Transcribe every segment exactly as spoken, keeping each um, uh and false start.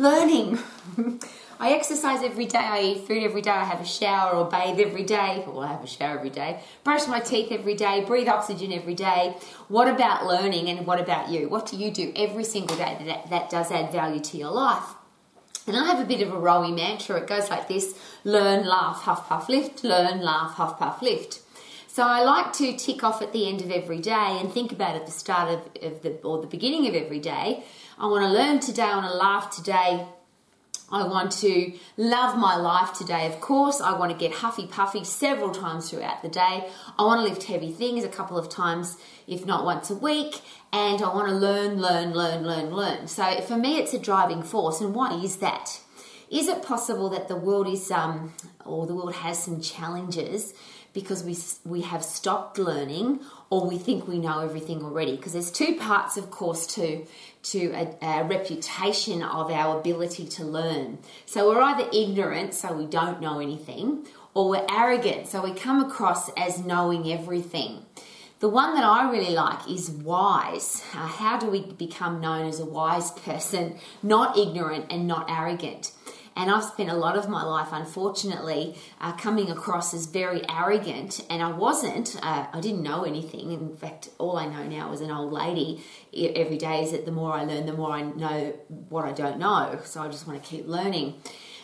learning. I exercise every day, I eat food every day, I have a shower or bathe every day, well I have a shower every day, brush my teeth every day, breathe oxygen every day. What about learning and what about you? What do you do every single day that, that does add value to your life? And I have a bit of a rowy mantra, it goes like this: learn, laugh, huff, puff, lift, learn, laugh, huff, puff, lift. So I like to tick off at the end of every day and think about at the start of, of the, or the beginning of every day. I want to learn today, I want to laugh today, I want to love my life today, of course. I want to get huffy-puffy several times throughout the day. I want to lift heavy things a couple of times, if not once a week. And I want to learn, learn, learn, learn, learn. So for me, it's a driving force. And what is that? Is it possible that the world is, um, or the world has some challenges because we, we have stopped learning, or we think we know everything already? Because there's two parts, of course, to, to a, a reputation of our ability to learn. So we're either ignorant, so we don't know anything, or we're arrogant, so we come across as knowing everything. The one that I really like is wise. Uh, how do we become known as a wise person, not ignorant and not arrogant? And I've spent a lot of my life, unfortunately, uh, coming across as very arrogant. And I wasn't. Uh, I didn't know anything. In fact, all I know now as an old lady every day is that the more I learn, the more I know what I don't know. So I just want to keep learning.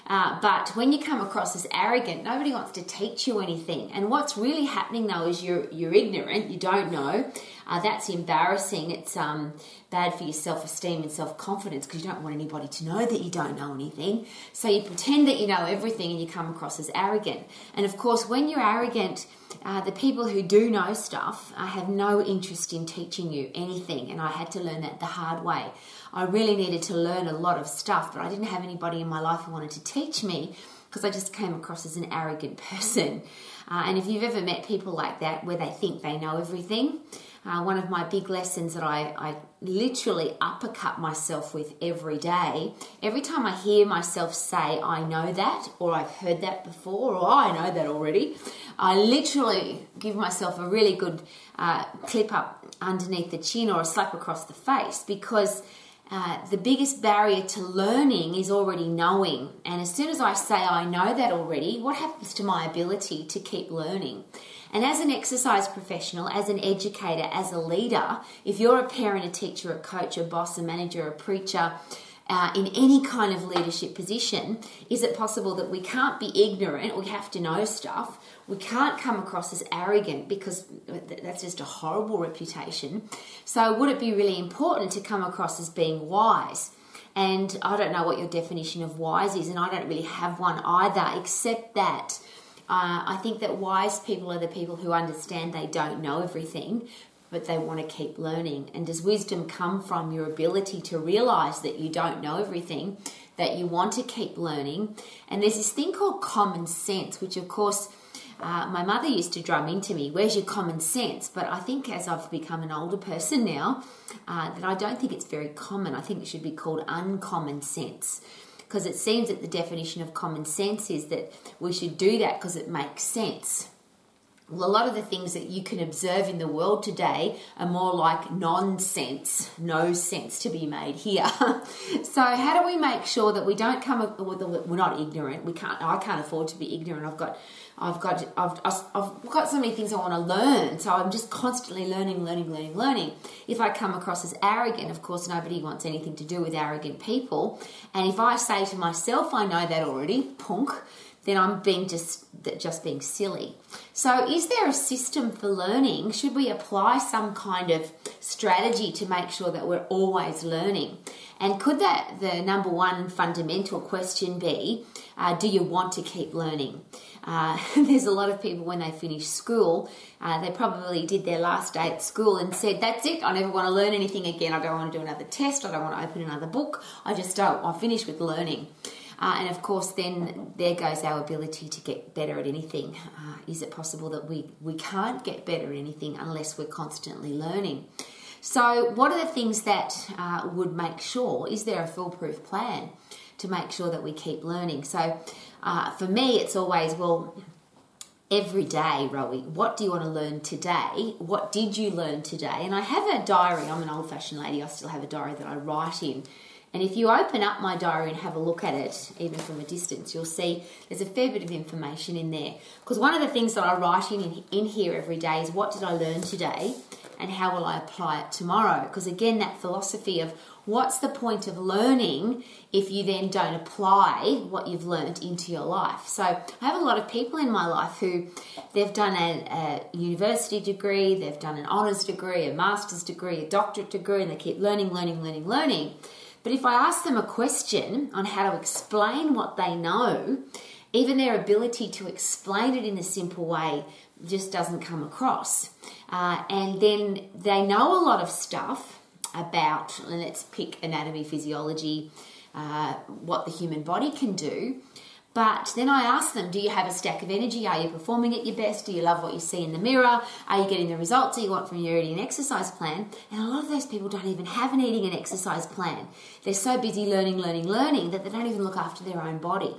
Uh, but when you come across as arrogant, nobody wants to teach you anything. And what's really happening, though, is you're, you're ignorant, you don't know. Uh, that's embarrassing. It's um, bad for your self-esteem and self-confidence, because you don't want anybody to know that you don't know anything. So you pretend that you know everything and you come across as arrogant. And, of course, when you're arrogant, uh, the people who do know stuff uh, have no interest in teaching you anything. And I had to learn that the hard way. I really needed to learn a lot of stuff, but I didn't have anybody in my life who wanted to teach me, because I just came across as an arrogant person. Uh, and if you've ever met people like that, where they think they know everything, uh, one of my big lessons that I, I literally uppercut myself with every day, every time I hear myself say, I know that, or I've heard that before, or I know that already, I literally give myself a really good uh, clip up underneath the chin or a slap across the face, because Uh, the biggest barrier to learning is already knowing. And as soon as I say, I know that already, what happens to my ability to keep learning? And as an exercise professional, as an educator, as a leader, if you're a parent, a teacher, a coach, a boss, a manager, a preacher, uh, in any kind of leadership position, is it possible that we can't be ignorant? We have to know stuff. We can't come across as arrogant, because that's just a horrible reputation. So would it be really important to come across as being wise? And I don't know what your definition of wise is, and I don't really have one either, except that uh, I think that wise people are the people who understand they don't know everything, but they want to keep learning. And does wisdom come from your ability to realize that you don't know everything, that you want to keep learning? And there's this thing called common sense, which of course... Uh, my mother used to drum into me, where's your common sense? But I think as I've become an older person now, uh, that I don't think it's very common. I think it should be called uncommon sense, because it seems that the definition of common sense is that we should do that because it makes sense. Well, a lot of the things that you can observe in the world today are more like nonsense, no sense to be made here. So how do we make sure that we don't come, we're not ignorant, we can't, I can't afford to be ignorant, I've got, I've got, I've, I've got so many things I want to learn, so I'm just constantly learning, learning, learning, learning. If I come across as arrogant, of course, nobody wants anything to do with arrogant people, and if I say to myself, I know that already, punk, then I'm being just just being silly. So is there a system for learning? Should we apply some kind of strategy to make sure that we're always learning? And could that the number one fundamental question be, uh, do you want to keep learning? Uh, there's a lot of people when they finish school, uh, they probably did their last day at school and said, that's it, I never want to learn anything again. I don't want to do another test. I don't want to open another book. I just don't. I'll finish with learning. Uh, and of course, then there goes our ability to get better at anything. Uh, is it possible that we, we can't get better at anything unless we're constantly learning? So what are the things that uh, would make sure, is there a foolproof plan to make sure that we keep learning? So uh, for me, it's always, well, every day, Rowie, what do you want to learn today? What did you learn today? And I have a diary. I'm an old-fashioned lady. I still have a diary that I write in. And if you open up my diary and have a look at it, even from a distance, you'll see there's a fair bit of information in there. Because one of the things that I write in, in here every day is, what did I learn today and how will I apply it tomorrow? Because again, that philosophy of what's the point of learning if you then don't apply what you've learned into your life? So I have a lot of people in my life who they've done a, a university degree, they've done an honours degree, a master's degree, a doctorate degree, and they keep learning, learning, learning, learning. But if I ask them a question on how to explain what they know, even their ability to explain it in a simple way just doesn't come across. Uh, and then they know a lot of stuff about, let's pick anatomy, physiology, uh, what the human body can do. But then I ask them, do you have a stack of energy? Are you performing at your best? Do you love what you see in the mirror? Are you getting the results that you want from your eating and exercise plan? And a lot of those people don't even have an eating and exercise plan. They're so busy learning, learning, learning that they don't even look after their own body.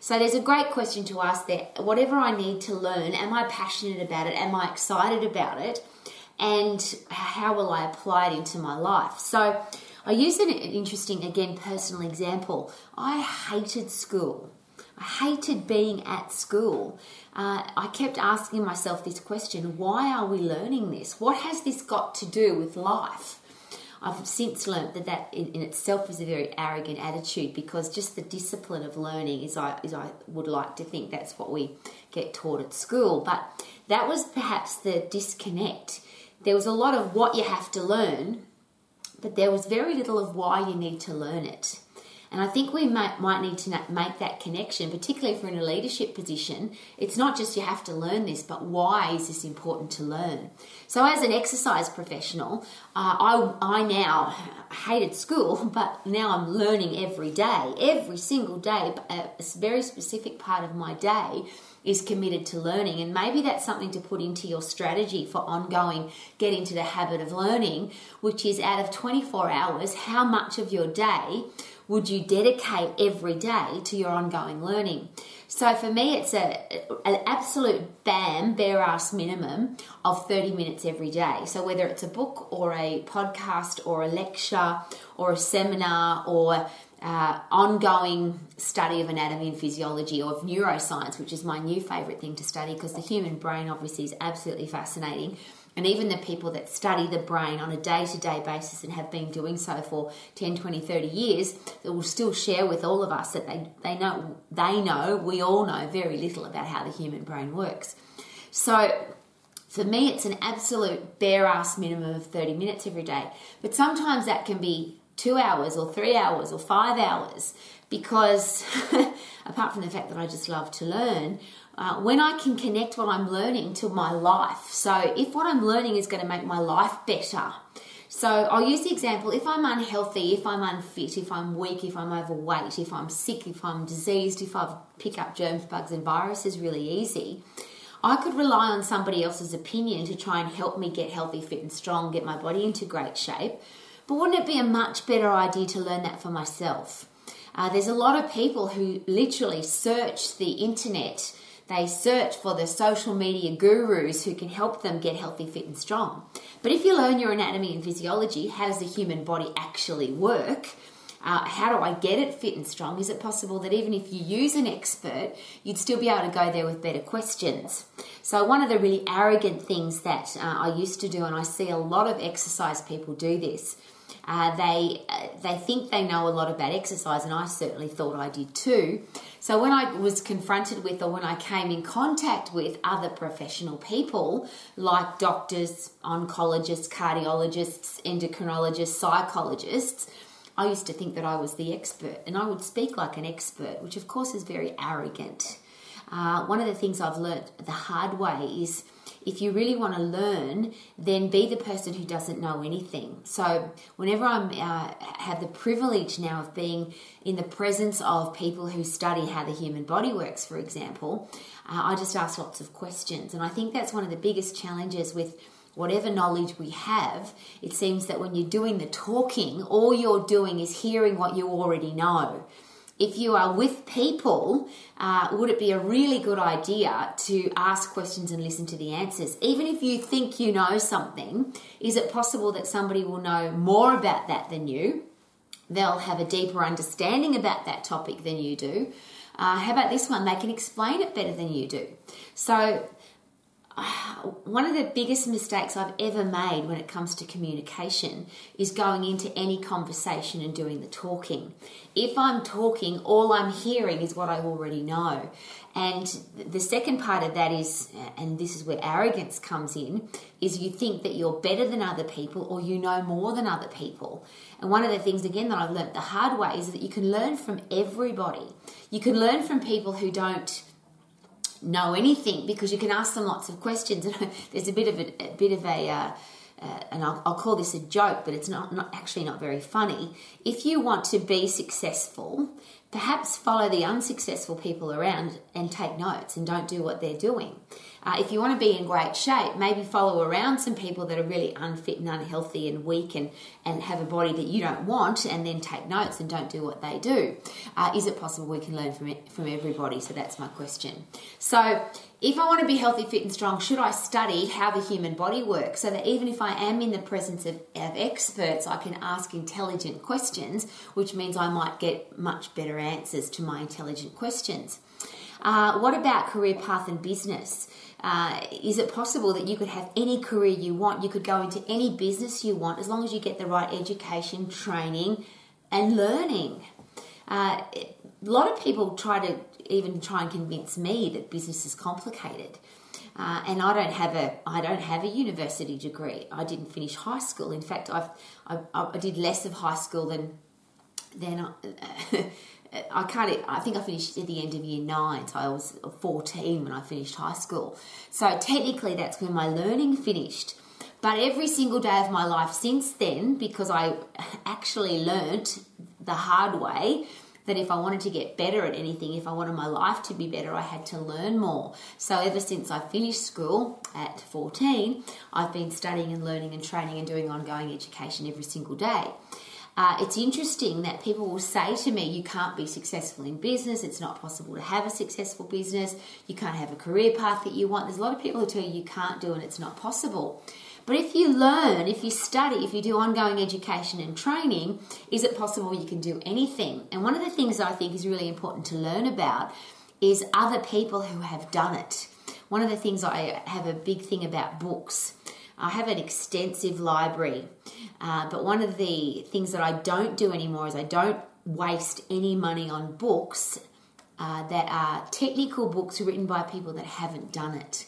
So there's a great question to ask there. Whatever I need to learn, am I passionate about it? Am I excited about it? And how will I apply it into my life? So I use an interesting, again, personal example. I hated school. I hated being at school. Uh, I kept asking myself this question, why are we learning this? What has this got to do with life? I've since learnt that that in, in itself is a very arrogant attitude, because just the discipline of learning is I, is I would like to think that's what we get taught at school. But that was perhaps the disconnect. There was a lot of what you have to learn, but there was very little of why you need to learn it. And I think we might, might need to make that connection, particularly if we're in a leadership position. It's not just you have to learn this, but why is this important to learn? So as an exercise professional, uh, I, I now hated school, but now I'm learning every day, every single day. A very specific part of my day is committed to learning. And maybe that's something to put into your strategy for ongoing, get into the habit of learning, which is out of twenty-four hours, how much of your day would you dedicate every day to your ongoing learning? So for me, it's a, an absolute bam, bare-ass minimum of thirty minutes every day. So whether it's a book or a podcast or a lecture or a seminar or uh, ongoing study of anatomy and physiology or of neuroscience, which is my new favourite thing to study, because the human brain obviously is absolutely fascinating. And even the people that study the brain on a day-to-day basis and have been doing so for ten, twenty, thirty years, that will still share with all of us that they, they know, they know, we all know very little about how the human brain works. So for me, it's an absolute bare-ass minimum of thirty minutes every day. But sometimes that can be two hours or three hours or five hours because, apart from the fact that I just love to learn, Uh, when I can connect what I'm learning to my life. So if what I'm learning is going to make my life better. So I'll use the example, if I'm unhealthy, if I'm unfit, if I'm weak, if I'm overweight, if I'm sick, if I'm diseased, if I pick up germs, bugs and viruses really easy, I could rely on somebody else's opinion to try and help me get healthy, fit and strong, get my body into great shape. But wouldn't it be a much better idea to learn that for myself? Uh, there's a lot of people who literally search the internet. They search for the social media gurus who can help them get healthy, fit and strong. But if you learn your anatomy and physiology, how does the human body actually work? Uh, how do I get it fit and strong? Is it possible that even if you use an expert, you'd still be able to go there with better questions? So one of the really arrogant things that uh, I used to do, and I see a lot of exercise people do this, Uh, they uh, they think they know a lot about exercise, and I certainly thought I did too. So when I was confronted with, or when I came in contact with other professional people like doctors, oncologists, cardiologists, endocrinologists, psychologists, I used to think that I was the expert, and I would speak like an expert, which of course is very arrogant. Uh, one of the things I've learnt the hard way is, if you really want to learn, then be the person who doesn't know anything. So whenever I uh, have the privilege now of being in the presence of people who study how the human body works, for example, uh, I just ask lots of questions. And I think that's one of the biggest challenges with whatever knowledge we have. It seems that when you're doing the talking, all you're doing is hearing what you already know. If you are with people, uh, would it be a really good idea to ask questions and listen to the answers? Even if you think you know something, is it possible that somebody will know more about that than you? They'll have a deeper understanding about that topic than you do. Uh, how about this one? They can explain it better than you do. So uh, one of the biggest mistakes I've ever made when it comes to communication is going into any conversation and doing the talking. If I'm talking, all I'm hearing is what I already know. And the second part of that is, and this is where arrogance comes in, is you think that you're better than other people or you know more than other people. And one of the things, again, that I've learned the hard way is that you can learn from everybody. You can learn from people who don't know anything because you can ask them lots of questions. And there's a bit of a, a bit of a, uh, uh, and I'll, I'll call this a joke, but it's not, not actually not very funny. If you want to be successful, perhaps follow the unsuccessful people around and take notes and don't do what they're doing. Uh, if you want to be in great shape, maybe follow around some people that are really unfit and unhealthy and weak and, and have a body that you don't want, and then take notes and don't do what they do. Uh, is it possible we can learn from it, from everybody? So that's my question. So if I want to be healthy, fit and strong, should I study how the human body works so that even if I am in the presence of, of experts, I can ask intelligent questions, which means I might get much better answers to my intelligent questions. Uh, what about career path and business? Uh, is it possible that you could have any career you want? You could go into any business you want as long as you get the right education, training and learning. Uh, a lot of people try to even try and convince me that business is complicated. Uh, and I don't have a I don't have a university degree. I didn't finish high school. In fact, I've, I, I did less of high school than than I, I can't. I think I finished at the end of year nine, so I was fourteen when I finished high school. So technically, that's when my learning finished. But every single day of my life since then, because I actually learnt the hard way, that if I wanted to get better at anything, if I wanted my life to be better, I had to learn more. So ever since I finished school at fourteen, I've been studying and learning and training and doing ongoing education every single day. Uh, it's interesting that people will say to me, you can't be successful in business, it's not possible to have a successful business, you can't have a career path that you want. There's a lot of people who tell you you can't do and it's not possible. But if you learn, if you study, if you do ongoing education and training, is it possible you can do anything? And one of the things I think is really important to learn about is other people who have done it. One of the things I have a big thing about books. I have an extensive library, uh, but one of the things that I don't do anymore is I don't waste any money on books uh, that are technical books written by people that haven't done it.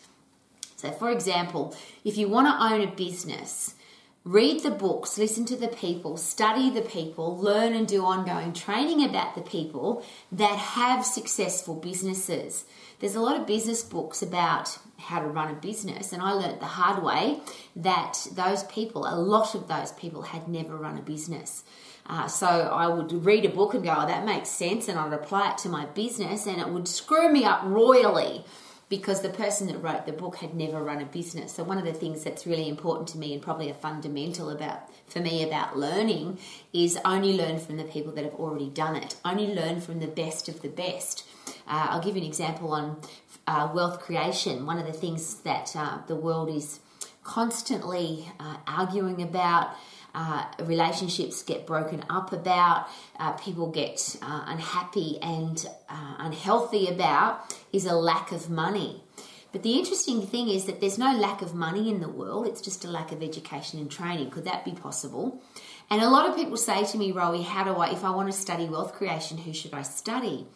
So for example, if you want to own a business, read the books, listen to the people, study the people, learn and do ongoing training about the people that have successful businesses. There's a lot of business books about how to run a business, and I learned the hard way that those people, a lot of those people had never run a business. Uh, so I would read a book and go, oh, that makes sense, and I'd apply it to my business, and it would screw me up royally because the person that wrote the book had never run a business. So one of the things that's really important to me and probably a fundamental about for me about learning is only learn from the people that have already done it. Only learn from the best of the best. Uh, I'll give you an example on uh, wealth creation. One of the things that uh, the world is constantly uh, arguing about, uh, relationships get broken up about, uh, people get uh, unhappy and uh, unhealthy about, is a lack of money. But the interesting thing is that there's no lack of money in the world, it's just a lack of education and training. Could that be possible? And a lot of people say to me, Rowie, how do I, if I want to study wealth creation, who should I study?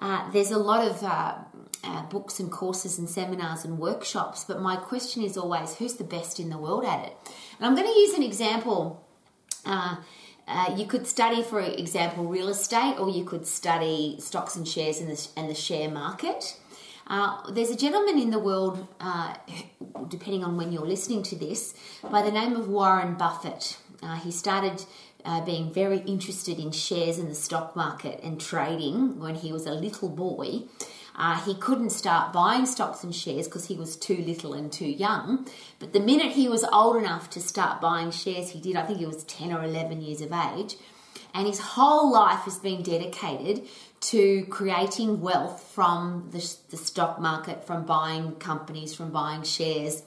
Uh, there's a lot of uh, uh, books and courses and seminars and workshops, but my question is always, who's the best in the world at it? And I'm going to use an example. Uh, uh, you could study, for example, real estate, or you could study stocks and shares and the, and the share market. Uh, there's a gentleman in the world, uh, depending on when you're listening to this, by the name of Warren Buffett. Uh, he started Uh, being very interested in shares in the stock market and trading when he was a little boy. Uh, he couldn't start buying stocks and shares because he was too little and too young. But the minute he was old enough to start buying shares, he did, I think he was ten or eleven years of age. And his whole life has been dedicated to creating wealth from the, the stock market, from buying companies, from buying shares.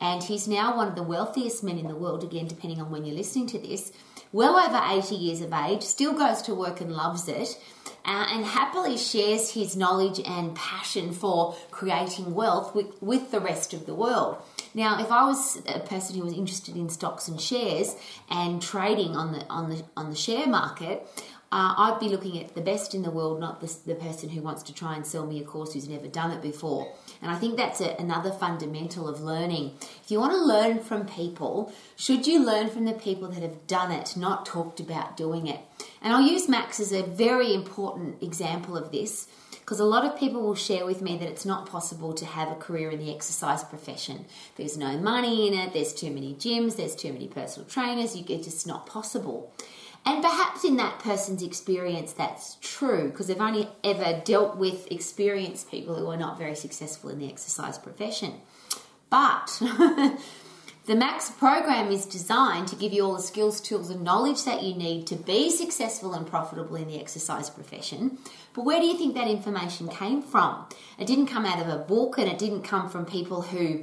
And he's now one of the wealthiest men in the world, again, depending on when you're listening to this. well over eighty years of age, still goes to work and loves it, uh, and happily shares his knowledge and passion for creating wealth with, with the rest of the world. Now, if I was a person who was interested in stocks and shares and trading on the on the on the share market, uh, I'd be looking at the best in the world, not the, the person who wants to try and sell me a course who's never done it before. And I think that's a, another fundamental of learning. If you want to learn from people, should you learn from the people that have done it, not talked about doing it? And I'll use Max as a very important example of this, because a lot of people will share with me that it's not possible to have a career in the exercise profession. There's no money in it, there's too many gyms, there's too many personal trainers, it's just not possible. And perhaps in that person's experience that's true, because they've only ever dealt with experienced people who are not very successful in the exercise profession. But the Max program is designed to give you all the skills, tools and knowledge that you need to be successful and profitable in the exercise profession. But where do you think that information came from? It didn't come out of a book, and it didn't come from people who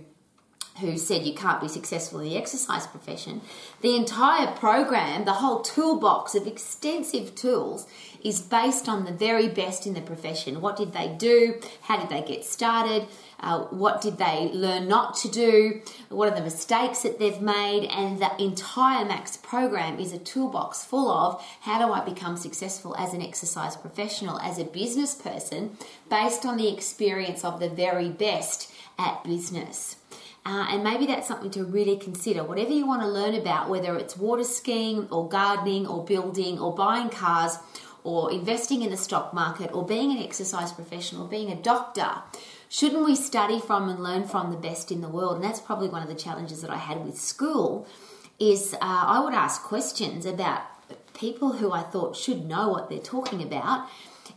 who said you can't be successful in the exercise profession. The entire program, the whole toolbox of extensive tools, is based on the very best in the profession. What did they do? How did they get started? Uh, what did they learn not to do? What are the mistakes that they've made? And the entire Max program is a toolbox full of how do I become successful as an exercise professional, as a business person, based on the experience of the very best at business. Uh, and maybe that's something to really consider. Whatever you want to learn about, whether it's water skiing or gardening or building or buying cars or investing in the stock market or being an exercise professional, being a doctor, shouldn't we study from and learn from the best in the world? And that's probably one of the challenges that I had with school is uh, I would ask questions about people who I thought should know what they're talking about.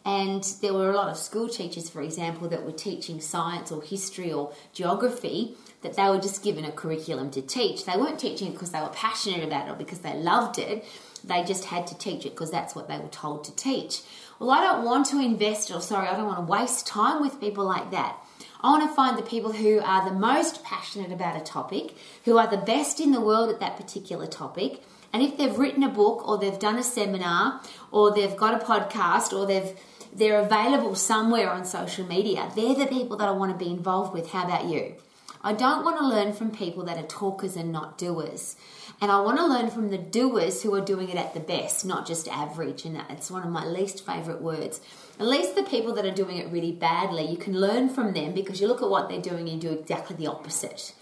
And there were a lot of school teachers, for example, that were teaching science or history or geography, that they were just given a curriculum to teach. They weren't teaching it because they were passionate about it or because they loved it. They just had to teach it because that's what they were told to teach. Well, I don't want to invest, or sorry, I don't want to waste time with people like that. I want to find the people who are the most passionate about a topic, who are the best in the world at that particular topic. And if they've written a book or they've done a seminar or they've got a podcast or they've they're available somewhere on social media, they're the people that I want to be involved with. How about you? I don't want to learn from people that are talkers and not doers. And I want to learn from the doers who are doing it at the best, not just average. And that's one of my least favourite words. At least the people that are doing it really badly, you can learn from them because you look at what they're doing and you do exactly the opposite.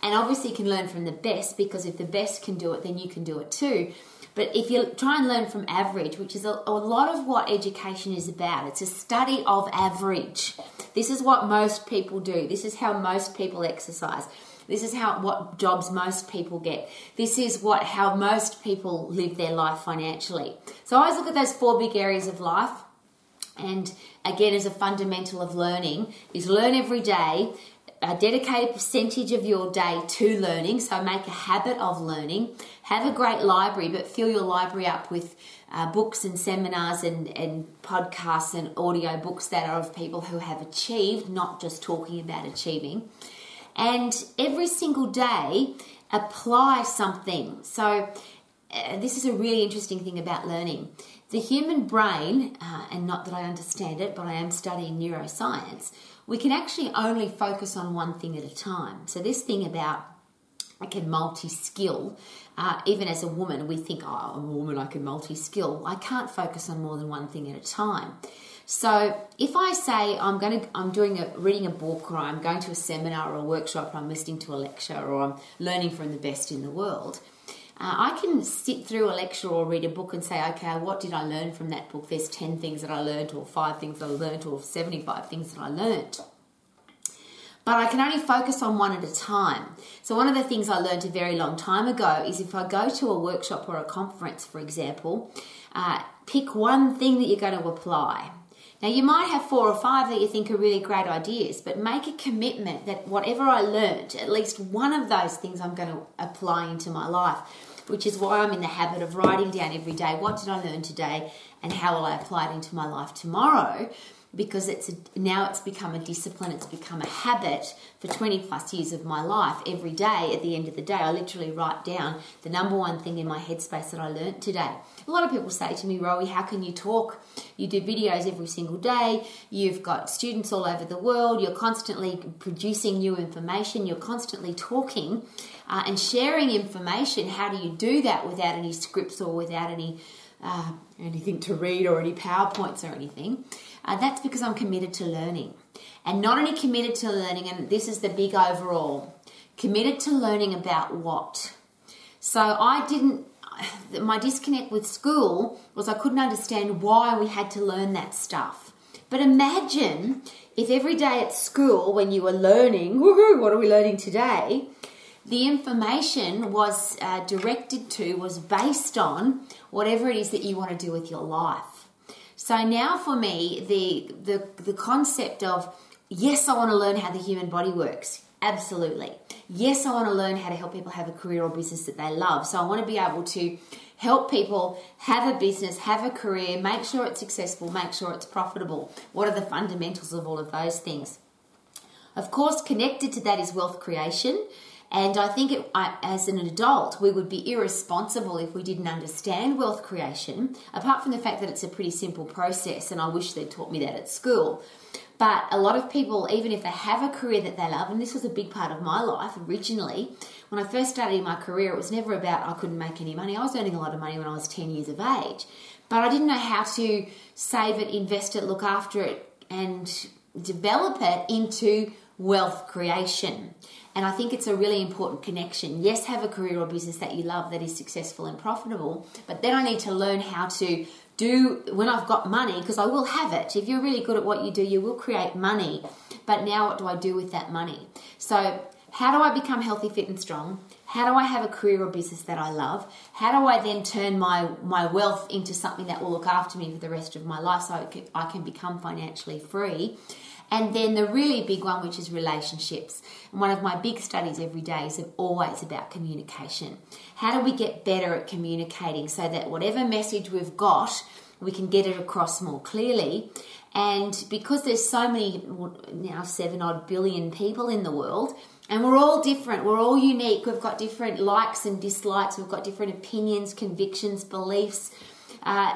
And obviously you can learn from the best, because if the best can do it, then you can do it too. But if you try and learn from average, which is a, a lot of what education is about, it's a study of average. This is what most people do. This is how most people exercise. This is how what jobs most people get. This is what how most people live their life financially. So I always look at those four big areas of life. And again, as a fundamental of learning, is learn every day. Uh, dedicate a percentage of your day to learning, so make a habit of learning. Have a great library, but fill your library up with uh, books and seminars and, and podcasts and audio books that are of people who have achieved, not just talking about achieving. And every single day, apply something. So uh, this is a really interesting thing about learning. The human brain, uh, and not that I understand it, but I am studying neuroscience, we can actually only focus on one thing at a time. So this thing about I can multi-skill, uh, even as a woman, we think, oh, I'm a woman, I can multi-skill. I can't focus on more than one thing at a time. So if I say I'm going to, I'm doing a, reading a book, or I'm going to a seminar or a workshop, or I'm listening to a lecture, or I'm learning from the best in the world, uh, I can sit through a lecture or read a book and say, okay, what did I learn from that book? There's ten things that I learned, or five things that I learned, or seventy-five things that I learned. But I can only focus on one at a time. So one of the things I learned a very long time ago is if I go to a workshop or a conference, for example, uh, pick one thing that you're going to apply. Now, you might have four or five that you think are really great ideas, but make a commitment that whatever I learned, at least one of those things I'm going to apply into my life, which is why I'm in the habit of writing down every day, what did I learn today and how will I apply it into my life tomorrow? because it's a, now it's become a discipline, it's become a habit for twenty plus years of my life. Every day, at the end of the day, I literally write down the number one thing in my headspace that I learned today. A lot of people say to me, Rowie, how can you talk? You do videos every single day, you've got students all over the world, you're constantly producing new information, you're constantly talking uh, and sharing information. How do you do that without any scripts or without any Uh, anything to read or any PowerPoints or anything? Uh, that's because I'm committed to learning. And not only committed to learning, and this is the big overall, committed to learning about what? So I didn't, my disconnect with school was I couldn't understand why we had to learn that stuff. But imagine if every day at school when you were learning, woohoo, what are we learning today? The information was uh, directed to, was based on whatever it is that you want to do with your life. So now for me, the, the, the concept of, yes, I want to learn how the human body works. Absolutely. Yes, I want to learn how to help people have a career or business that they love. So I want to be able to help people have a business, have a career, make sure it's successful, make sure it's profitable. What are the fundamentals of all of those things? Of course, connected to that is wealth creation. And I think it, I, as an adult, we would be irresponsible if we didn't understand wealth creation, apart from the fact that it's a pretty simple process, and I wish they'd taught me that at school. But a lot of people, even if they have a career that they love, and this was a big part of my life originally, when I first started my career, it was never about I couldn't make any money. I was earning a lot of money when I was ten years of age, but I didn't know how to save it, invest it, look after it, and develop it into wealth creation. And I think it's a really important connection. Yes, have a career or business that you love that is successful and profitable, but then I need to learn how to do, when I've got money, because I will have it. If you're really good at what you do, you will create money. But now what do I do with that money? So how do I become healthy, fit and strong? How do I have a career or business that I love? How do I then turn my, my wealth into something that will look after me for the rest of my life so I can, I can become financially free? And then the really big one, which is relationships. And one of my big studies every day is always about communication. How do we get better at communicating so that whatever message we've got, we can get it across more clearly? And because there's so many, now seven odd billion people in the world, and we're all different, we're all unique, we've got different likes and dislikes, we've got different opinions, convictions, beliefs. Uh,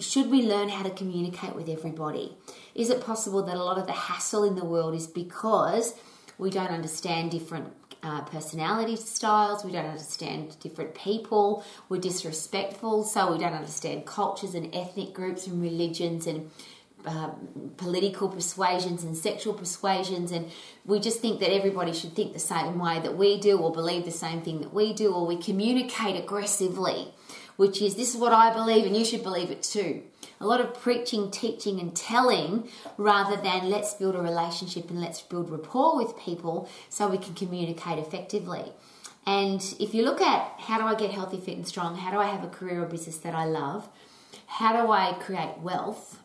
should we learn how to communicate with everybody? Is it possible that a lot of the hassle in the world is because we don't understand different uh, personality styles, we don't understand different people, we're disrespectful, so we don't understand cultures and ethnic groups and religions and uh, political persuasions and sexual persuasions, and we just think that everybody should think the same way that we do or believe the same thing that we do, or we communicate aggressively, which is, this is what I believe and you should believe it too. A lot of preaching, teaching and telling rather than let's build a relationship and let's build rapport with people so we can communicate effectively. And if you look at how do I get healthy, fit and strong, how do I have a career or business that I love, how do I create wealth,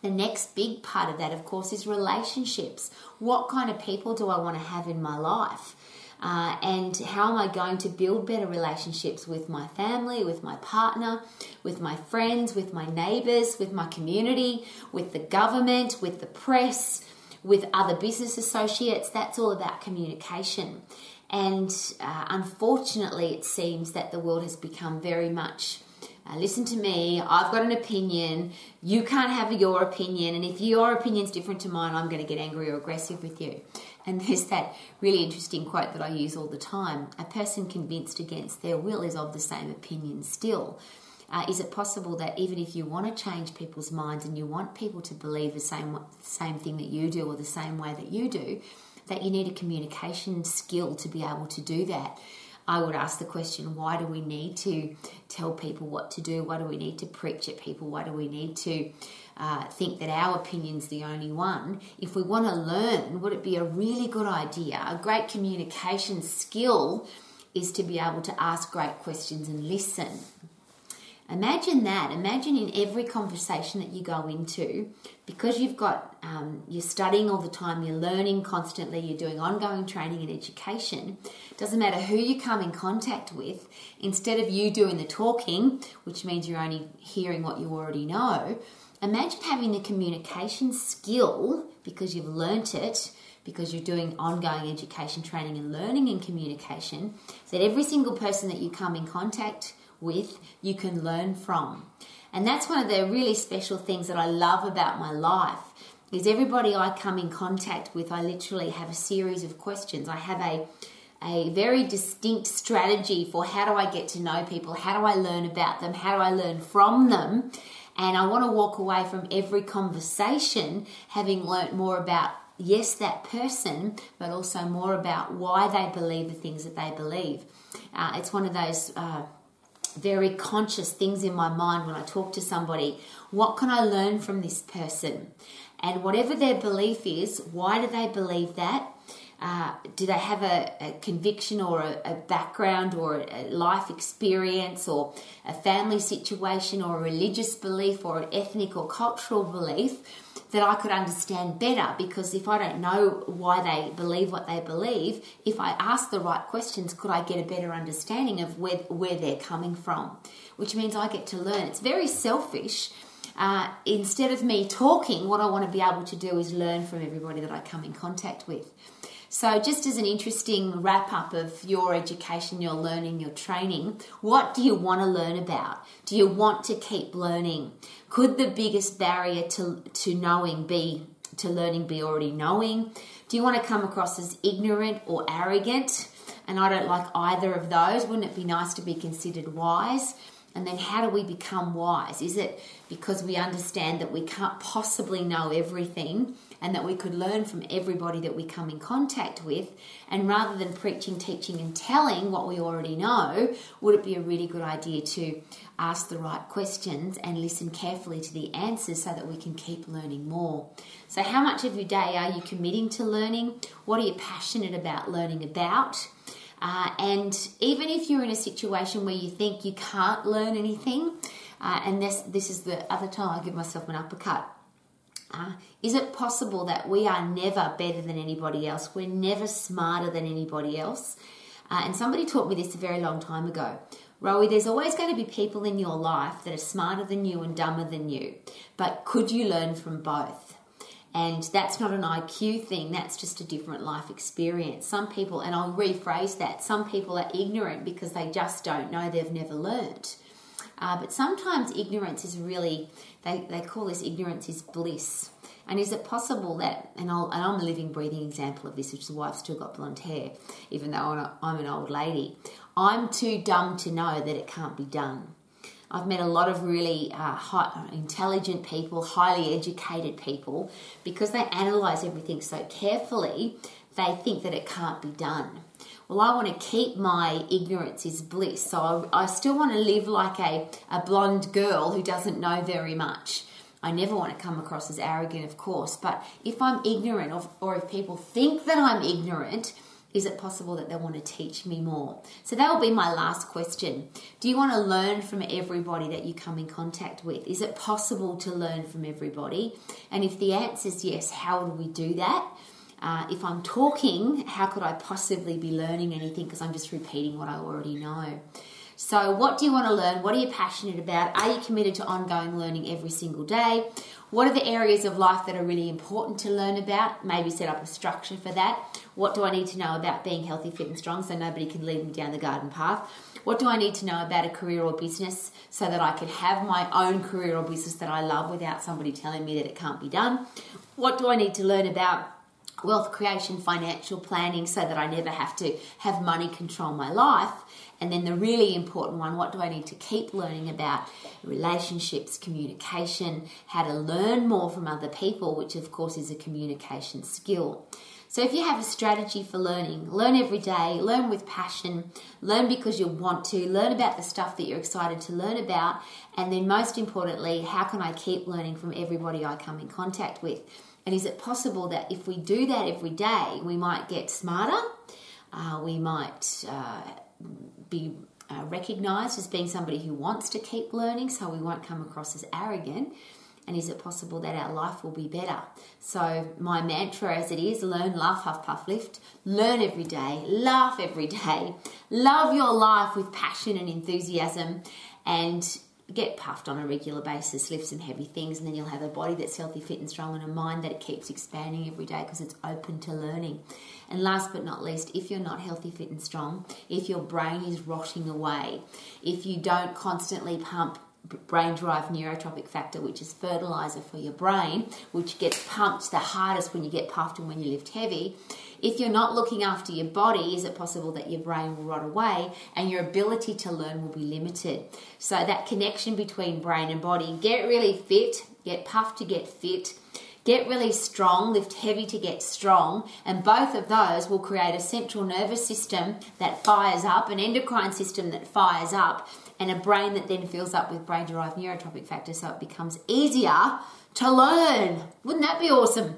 the next big part of that, of course, is relationships. What kind of people do I want to have in my life? Uh, and how am I going to build better relationships with my family, with my partner, with my friends, with my neighbours, with my community, with the government, with the press, with other business associates? That's all about communication. And uh, unfortunately, it seems that the world has become very much, Uh, listen to me, I've got an opinion, you can't have your opinion, and if your opinion's different to mine, I'm going to get angry or aggressive with you. And there's that really interesting quote that I use all the time, a person convinced against their will is of the same opinion still. Uh, is it possible that even if you want to change people's minds and you want people to believe the same, same thing that you do or the same way that you do, that you need a communication skill to be able to do that? I would ask the question, why do we need to tell people what to do? Why do we need to preach at people? Why do we need to uh, think that our opinion's the only one? If we want to learn, would it be a really good idea? A great communication skill is to be able to ask great questions and listen. Imagine that. Imagine in every conversation that you go into, because you've got, um, you're studying all the time, you're learning constantly, you're doing ongoing training and education, doesn't matter who you come in contact with, instead of you doing the talking, which means you're only hearing what you already know, imagine having the communication skill, because you've learnt it, because you're doing ongoing education, training and learning in communication, that every single person that you come in contact with, you can learn from. And that's one of the really special things that I love about my life, is everybody I come in contact with, I literally have a series of questions. I have a a very distinct strategy for how do I get to know people, how do I learn about them, how do I learn from them, and I want to walk away from every conversation having learnt more about, yes, that person, but also more about why they believe the things that they believe. Uh, it's one of those uh, very conscious things in my mind when I talk to somebody. What can I learn from this person? And whatever their belief is, why do they believe that? Uh, do they have a, a conviction or a, a background or a, a life experience or a family situation or a religious belief or an ethnic or cultural belief that I could understand better? Because if I don't know why they believe what they believe, if I ask the right questions, could I get a better understanding of where, where they're coming from? Which means I get to learn. It's very selfish. Uh, instead of me talking, what I want to be able to do is learn from everybody that I come in contact with. So just as an interesting wrap-up of your education, your learning, your training, what do you want to learn about? Do you want to keep learning? Could the biggest barrier to, to knowing be, to learning be already knowing? Do you want to come across as ignorant or arrogant? And I don't like either of those. Wouldn't it be nice to be considered wise? And then how do we become wise? Is it because we understand that we can't possibly know everything and that we could learn from everybody that we come in contact with? And rather than preaching, teaching and telling what we already know, would it be a really good idea to ask the right questions and listen carefully to the answers so that we can keep learning more? So how much of your day are you committing to learning? What are you passionate about learning about? Uh, and even if you're in a situation where you think you can't learn anything, uh, and this, this is the other time I give myself an uppercut, uh, is it possible that we are never better than anybody else? We're never smarter than anybody else. Uh, and somebody taught me this a very long time ago. Rowie, there's always going to be people in your life that are smarter than you and dumber than you, but could you learn from both? And that's not an I Q thing, that's just a different life experience. Some people, and I'll rephrase that, some people are ignorant because they just don't know, they've never learned. Uh, but sometimes ignorance is really, they, they call this ignorance is bliss. And is it possible that, and, I'll, and I'm a living, breathing example of this, which is why I've still got blonde hair, even though I'm, a, I'm an old lady. I'm too dumb to know that it can't be done. I've met a lot of really uh, high, intelligent people, highly educated people, because they analyse everything so carefully, they think that it can't be done. Well, I want to keep my ignorance is bliss, so I, I still want to live like a, a blonde girl who doesn't know very much. I never want to come across as arrogant, of course, but if I'm ignorant or, or if people think that I'm ignorant, is it possible that they want to teach me more? So that will be my last question. Do you want to learn from everybody that you come in contact with? Is it possible to learn from everybody? And if the answer is yes, how would we do that? Uh, if I'm talking, how could I possibly be learning anything because I'm just repeating what I already know? So what do you want to learn? What are you passionate about? Are you committed to ongoing learning every single day? What are the areas of life that are really important to learn about? Maybe set up a structure for that. What do I need to know about being healthy, fit and strong so nobody can lead me down the garden path? What do I need to know about a career or business so that I can have my own career or business that I love without somebody telling me that it can't be done? What do I need to learn about wealth creation, financial planning, so that I never have to have money control my life? And then the really important one, what do I need to keep learning about? Relationships, communication, how to learn more from other people, which of course is a communication skill. So if you have a strategy for learning, learn every day, learn with passion, learn because you want to, learn about the stuff that you're excited to learn about, and then most importantly, how can I keep learning from everybody I come in contact with? And is it possible that if we do that every day, we might get smarter, uh, we might uh, be uh, recognized as being somebody who wants to keep learning, so we won't come across as arrogant. And is it possible that our life will be better? So my mantra as it is, learn, laugh, huff, puff, lift. Learn every day, laugh every day, love your life with passion and enthusiasm, and get puffed on a regular basis, lift some heavy things, and then you'll have a body that's healthy, fit and strong, and a mind that it keeps expanding every day because it's open to learning. And last but not least, if you're not healthy, fit and strong, if your brain is rotting away, if you don't constantly pump brain derived neurotropic factor, which is fertilizer for your brain, which gets pumped the hardest when you get puffed and when you lift heavy. If you're not looking after your body, is it possible that your brain will rot away and your ability to learn will be limited? So that connection between brain and body, get really fit, get puffed to get fit, get really strong, lift heavy to get strong, and both of those will create a central nervous system that fires up, an endocrine system that fires up, and a brain that then fills up with brain-derived neurotropic factor, so it becomes easier to learn. Wouldn't that be awesome?